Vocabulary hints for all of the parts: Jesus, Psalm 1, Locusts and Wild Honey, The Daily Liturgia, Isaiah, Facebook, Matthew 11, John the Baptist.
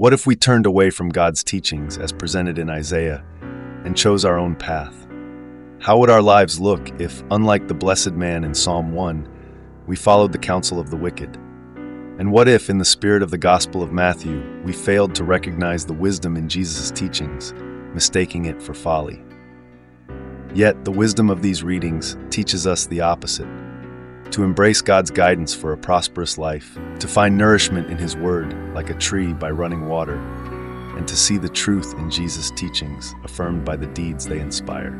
What if we turned away from God's teachings as presented in Isaiah and chose our own path? How would our lives look if, unlike the blessed man in Psalm 1, we followed the counsel of the wicked? And what if, in the spirit of the Gospel of Matthew, we failed to recognize the wisdom in Jesus' teachings, mistaking it for folly? Yet, the wisdom of these readings teaches us the opposite: to embrace God's guidance for a prosperous life, to find nourishment in His Word, like a tree by running water, and to see the truth in Jesus' teachings, affirmed by the deeds they inspire.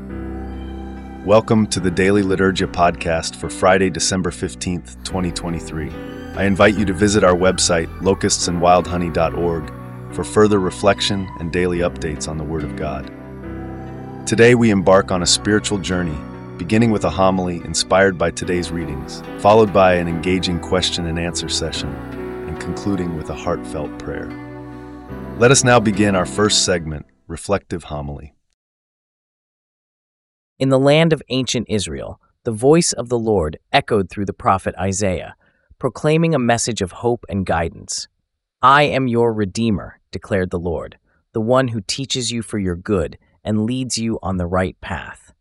Welcome to the Daily Liturgia podcast for Friday, December 15th, 2023. I invite you to visit our website, locustsandwildhoney.org, for further reflection and daily updates on the Word of God. Today we embark on a spiritual journey, beginning with a homily inspired by today's readings, followed by an engaging question and answer session, and concluding with a heartfelt prayer. Let us now begin our first segment, Reflective Homily. In the land of ancient Israel, the voice of the Lord echoed through the prophet Isaiah, proclaiming a message of hope and guidance. "I am your Redeemer," declared the Lord, "the one who teaches you for your good and leads you on the right path."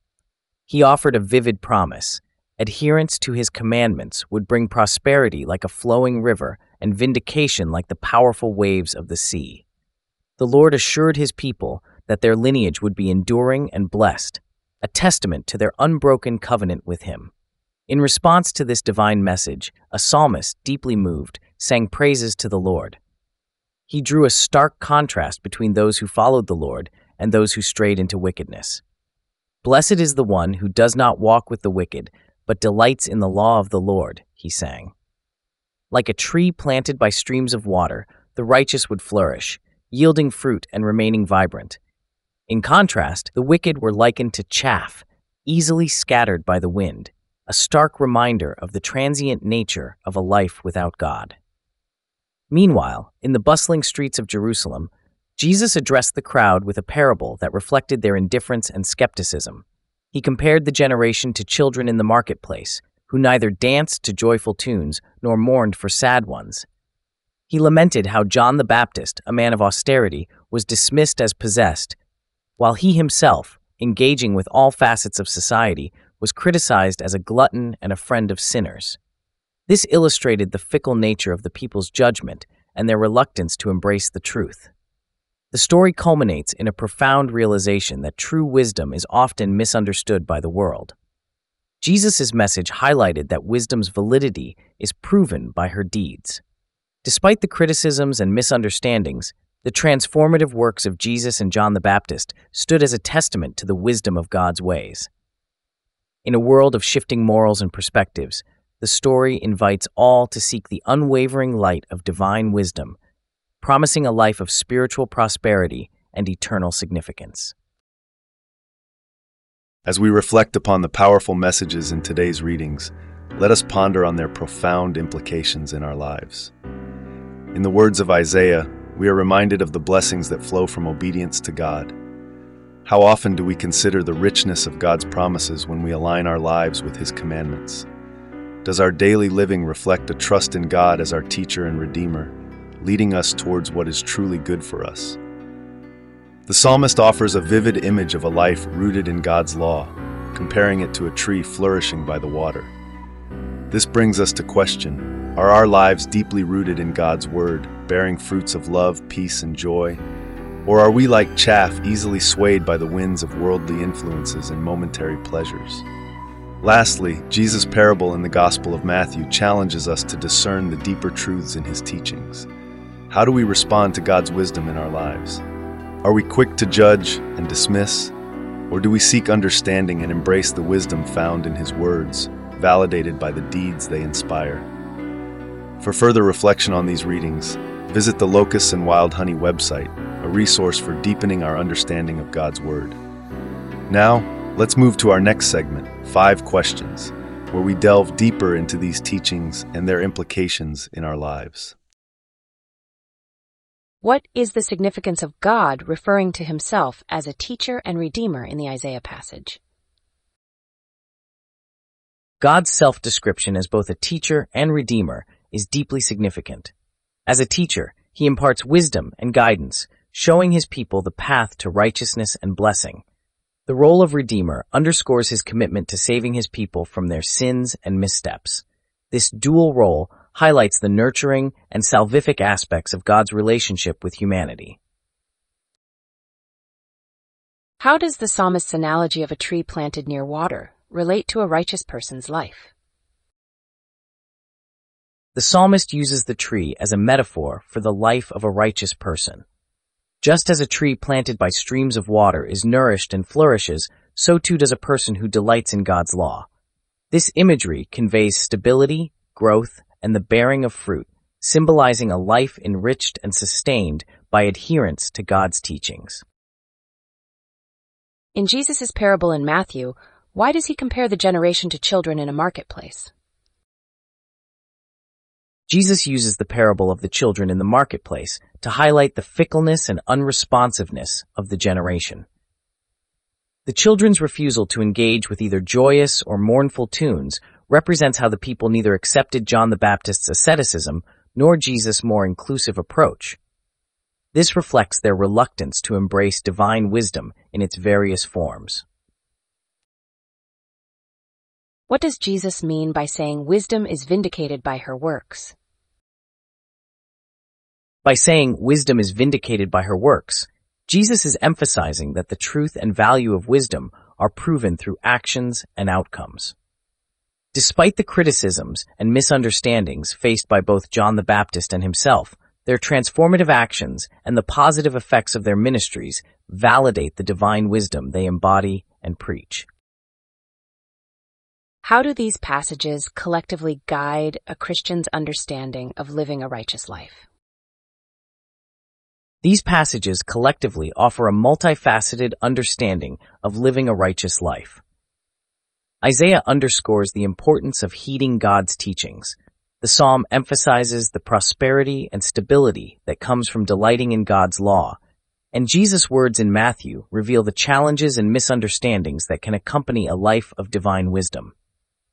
He offered a vivid promise. Adherence to his commandments would bring prosperity like a flowing river and vindication like the powerful waves of the sea. The Lord assured his people that their lineage would be enduring and blessed, a testament to their unbroken covenant with him. In response to this divine message, a psalmist, deeply moved, sang praises to the Lord. He drew a stark contrast between those who followed the Lord and those who strayed into wickedness. "Blessed is the one who does not walk with the wicked, but delights in the law of the Lord," he sang. Like a tree planted by streams of water, the righteous would flourish, yielding fruit and remaining vibrant. In contrast, the wicked were likened to chaff, easily scattered by the wind, a stark reminder of the transient nature of a life without God. Meanwhile, in the bustling streets of Jerusalem, Jesus addressed the crowd with a parable that reflected their indifference and skepticism. He compared the generation to children in the marketplace, who neither danced to joyful tunes nor mourned for sad ones. He lamented how John the Baptist, a man of austerity, was dismissed as possessed, while he himself, engaging with all facets of society, was criticized as a glutton and a friend of sinners. This illustrated the fickle nature of the people's judgment and their reluctance to embrace the truth. The story culminates in a profound realization that true wisdom is often misunderstood by the world. Jesus' message highlighted that wisdom's validity is proven by her deeds. Despite the criticisms and misunderstandings, the transformative works of Jesus and John the Baptist stood as a testament to the wisdom of God's ways. In a world of shifting morals and perspectives, the story invites all to seek the unwavering light of divine wisdom, promising a life of spiritual prosperity and eternal significance. As we reflect upon the powerful messages in today's readings, let us ponder on their profound implications in our lives. In the words of Isaiah, we are reminded of the blessings that flow from obedience to God. How often do we consider the richness of God's promises when we align our lives with His commandments? Does our daily living reflect a trust in God as our teacher and redeemer, leading us towards what is truly good for us? The psalmist offers a vivid image of a life rooted in God's law, comparing it to a tree flourishing by the water. This brings us to question: are our lives deeply rooted in God's Word, bearing fruits of love, peace, and joy? Or are we like chaff, easily swayed by the winds of worldly influences and momentary pleasures? Lastly, Jesus' parable in the Gospel of Matthew challenges us to discern the deeper truths in His teachings. How do we respond to God's wisdom in our lives? Are we quick to judge and dismiss? Or do we seek understanding and embrace the wisdom found in His words, validated by the deeds they inspire? For further reflection on these readings, visit the Locusts and Wild Honey website, a resource for deepening our understanding of God's Word. Now, let's move to our next segment, 5 Questions, where we delve deeper into these teachings and their implications in our lives. What is the significance of God referring to Himself as a teacher and redeemer in the Isaiah passage? God's self-description as both a teacher and redeemer is deeply significant. As a teacher, He imparts wisdom and guidance, showing his people the path to righteousness and blessing. The role of Redeemer underscores his commitment to saving his people from their sins and missteps. This dual role highlights the nurturing and salvific aspects of God's relationship with humanity. How does the psalmist's analogy of a tree planted near water relate to a righteous person's life? The psalmist uses the tree as a metaphor for the life of a righteous person. Just as a tree planted by streams of water is nourished and flourishes, so too does a person who delights in God's law. This imagery conveys stability, growth, and the bearing of fruit, symbolizing a life enriched and sustained by adherence to God's teachings. In Jesus' parable in Matthew, why does he compare the generation to children in a marketplace? Jesus uses the parable of the children in the marketplace to highlight the fickleness and unresponsiveness of the generation. The children's refusal to engage with either joyous or mournful tunes represents how the people neither accepted John the Baptist's asceticism nor Jesus' more inclusive approach. This reflects their reluctance to embrace divine wisdom in its various forms. What does Jesus mean by saying wisdom is vindicated by her works? By saying wisdom is vindicated by her works, Jesus is emphasizing that the truth and value of wisdom are proven through actions and outcomes. Despite the criticisms and misunderstandings faced by both John the Baptist and himself, their transformative actions and the positive effects of their ministries validate the divine wisdom they embody and preach. How do these passages collectively guide a Christian's understanding of living a righteous life? These passages collectively offer a multifaceted understanding of living a righteous life. Isaiah underscores the importance of heeding God's teachings. The psalm emphasizes the prosperity and stability that comes from delighting in God's law, and Jesus' words in Matthew reveal the challenges and misunderstandings that can accompany a life of divine wisdom.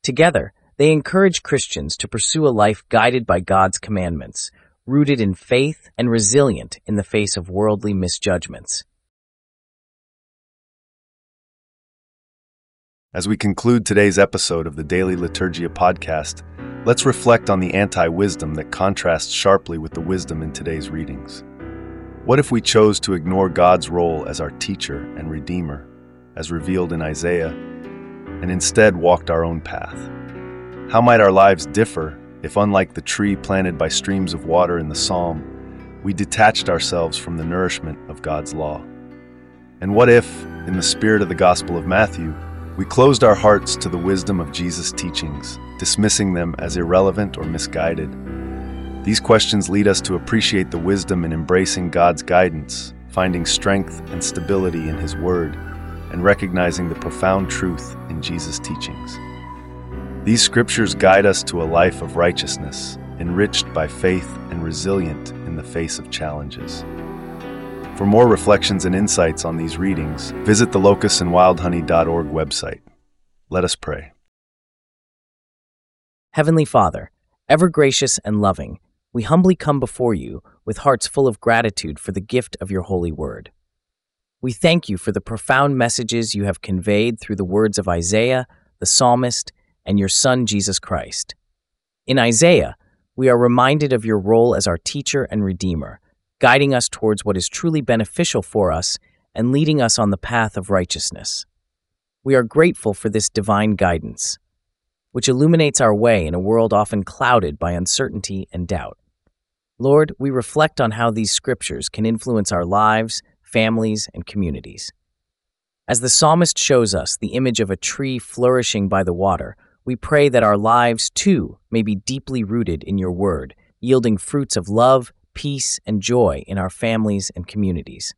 Together, they encourage Christians to pursue a life guided by God's commandments, rooted in faith and resilient in the face of worldly misjudgments. As we conclude today's episode of the Daily Liturgia podcast, let's reflect on the anti-wisdom that contrasts sharply with the wisdom in today's readings. What if we chose to ignore God's role as our teacher and redeemer, as revealed in Isaiah, and instead walked our own path? How might our lives differ if, unlike the tree planted by streams of water in the psalm, we detached ourselves from the nourishment of God's law? And what if, in the spirit of the Gospel of Matthew, we closed our hearts to the wisdom of Jesus' teachings, dismissing them as irrelevant or misguided? These questions lead us to appreciate the wisdom in embracing God's guidance, finding strength and stability in His Word, and recognizing the profound truth in Jesus' teachings. These scriptures guide us to a life of righteousness, enriched by faith and resilient in the face of challenges. For more reflections and insights on these readings, visit the locustsandwildhoney.org website. Let us pray. Heavenly Father, ever gracious and loving, we humbly come before you with hearts full of gratitude for the gift of your holy word. We thank you for the profound messages you have conveyed through the words of Isaiah, the psalmist, and your Son, Jesus Christ. In Isaiah, we are reminded of your role as our teacher and redeemer, guiding us towards what is truly beneficial for us and leading us on the path of righteousness. We are grateful for this divine guidance, which illuminates our way in a world often clouded by uncertainty and doubt. Lord, we reflect on how these scriptures can influence our lives, families, and communities. As the psalmist shows us the image of a tree flourishing by the water, we pray that our lives, too, may be deeply rooted in your word, yielding fruits of love, peace, and joy in our families and communities.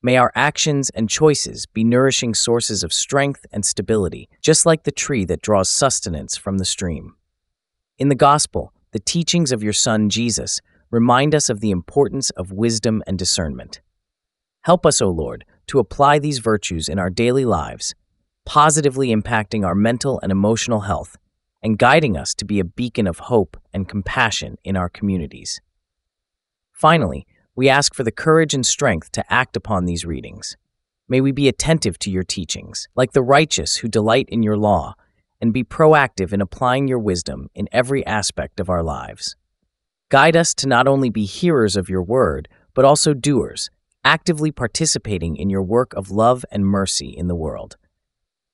May our actions and choices be nourishing sources of strength and stability, just like the tree that draws sustenance from the stream. In the gospel, the teachings of your Son, Jesus, remind us of the importance of wisdom and discernment. Help us, O Lord, to apply these virtues in our daily lives, positively impacting our mental and emotional health, and guiding us to be a beacon of hope and compassion in our communities. Finally, we ask for the courage and strength to act upon these readings. May we be attentive to your teachings, like the righteous who delight in your law, and be proactive in applying your wisdom in every aspect of our lives. Guide us to not only be hearers of your word, but also doers, actively participating in your work of love and mercy in the world.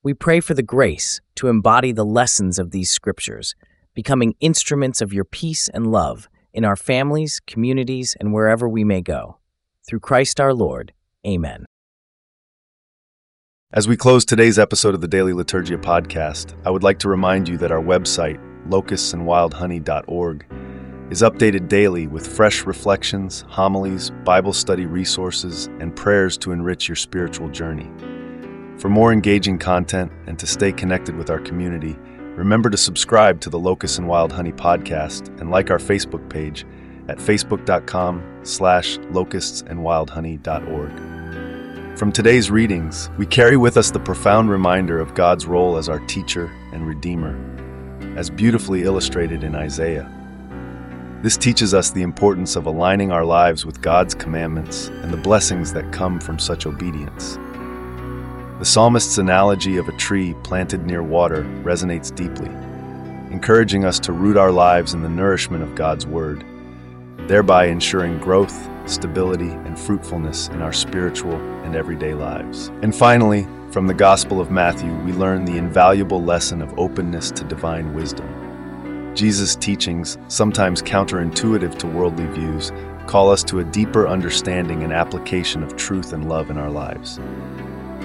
We pray for the grace to embody the lessons of these scriptures, becoming instruments of your peace and love in our families, communities, and wherever we may go. Through Christ our Lord. Amen. As we close today's episode of the Daily Liturgia podcast, I would like to remind you that our website, locustsandwildhoney.org, is updated daily with fresh reflections, homilies, Bible study resources, and prayers to enrich your spiritual journey. For more engaging content and to stay connected with our community, remember to subscribe to the Locusts and Wild Honey podcast and like our Facebook page at facebook.com/locustsandwildhoney.org. From today's readings, we carry with us the profound reminder of God's role as our teacher and redeemer, as beautifully illustrated in Isaiah. This teaches us the importance of aligning our lives with God's commandments and the blessings that come from such obedience. The psalmist's analogy of a tree planted near water resonates deeply, encouraging us to root our lives in the nourishment of God's word, thereby ensuring growth, stability, and fruitfulness in our spiritual and everyday lives. And finally, from the Gospel of Matthew, we learn the invaluable lesson of openness to divine wisdom. Jesus' teachings, sometimes counterintuitive to worldly views, call us to a deeper understanding and application of truth and love in our lives.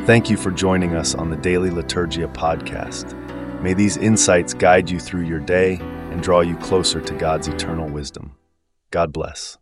Thank you for joining us on the Daily Liturgia podcast. May these insights guide you through your day and draw you closer to God's eternal wisdom. God bless.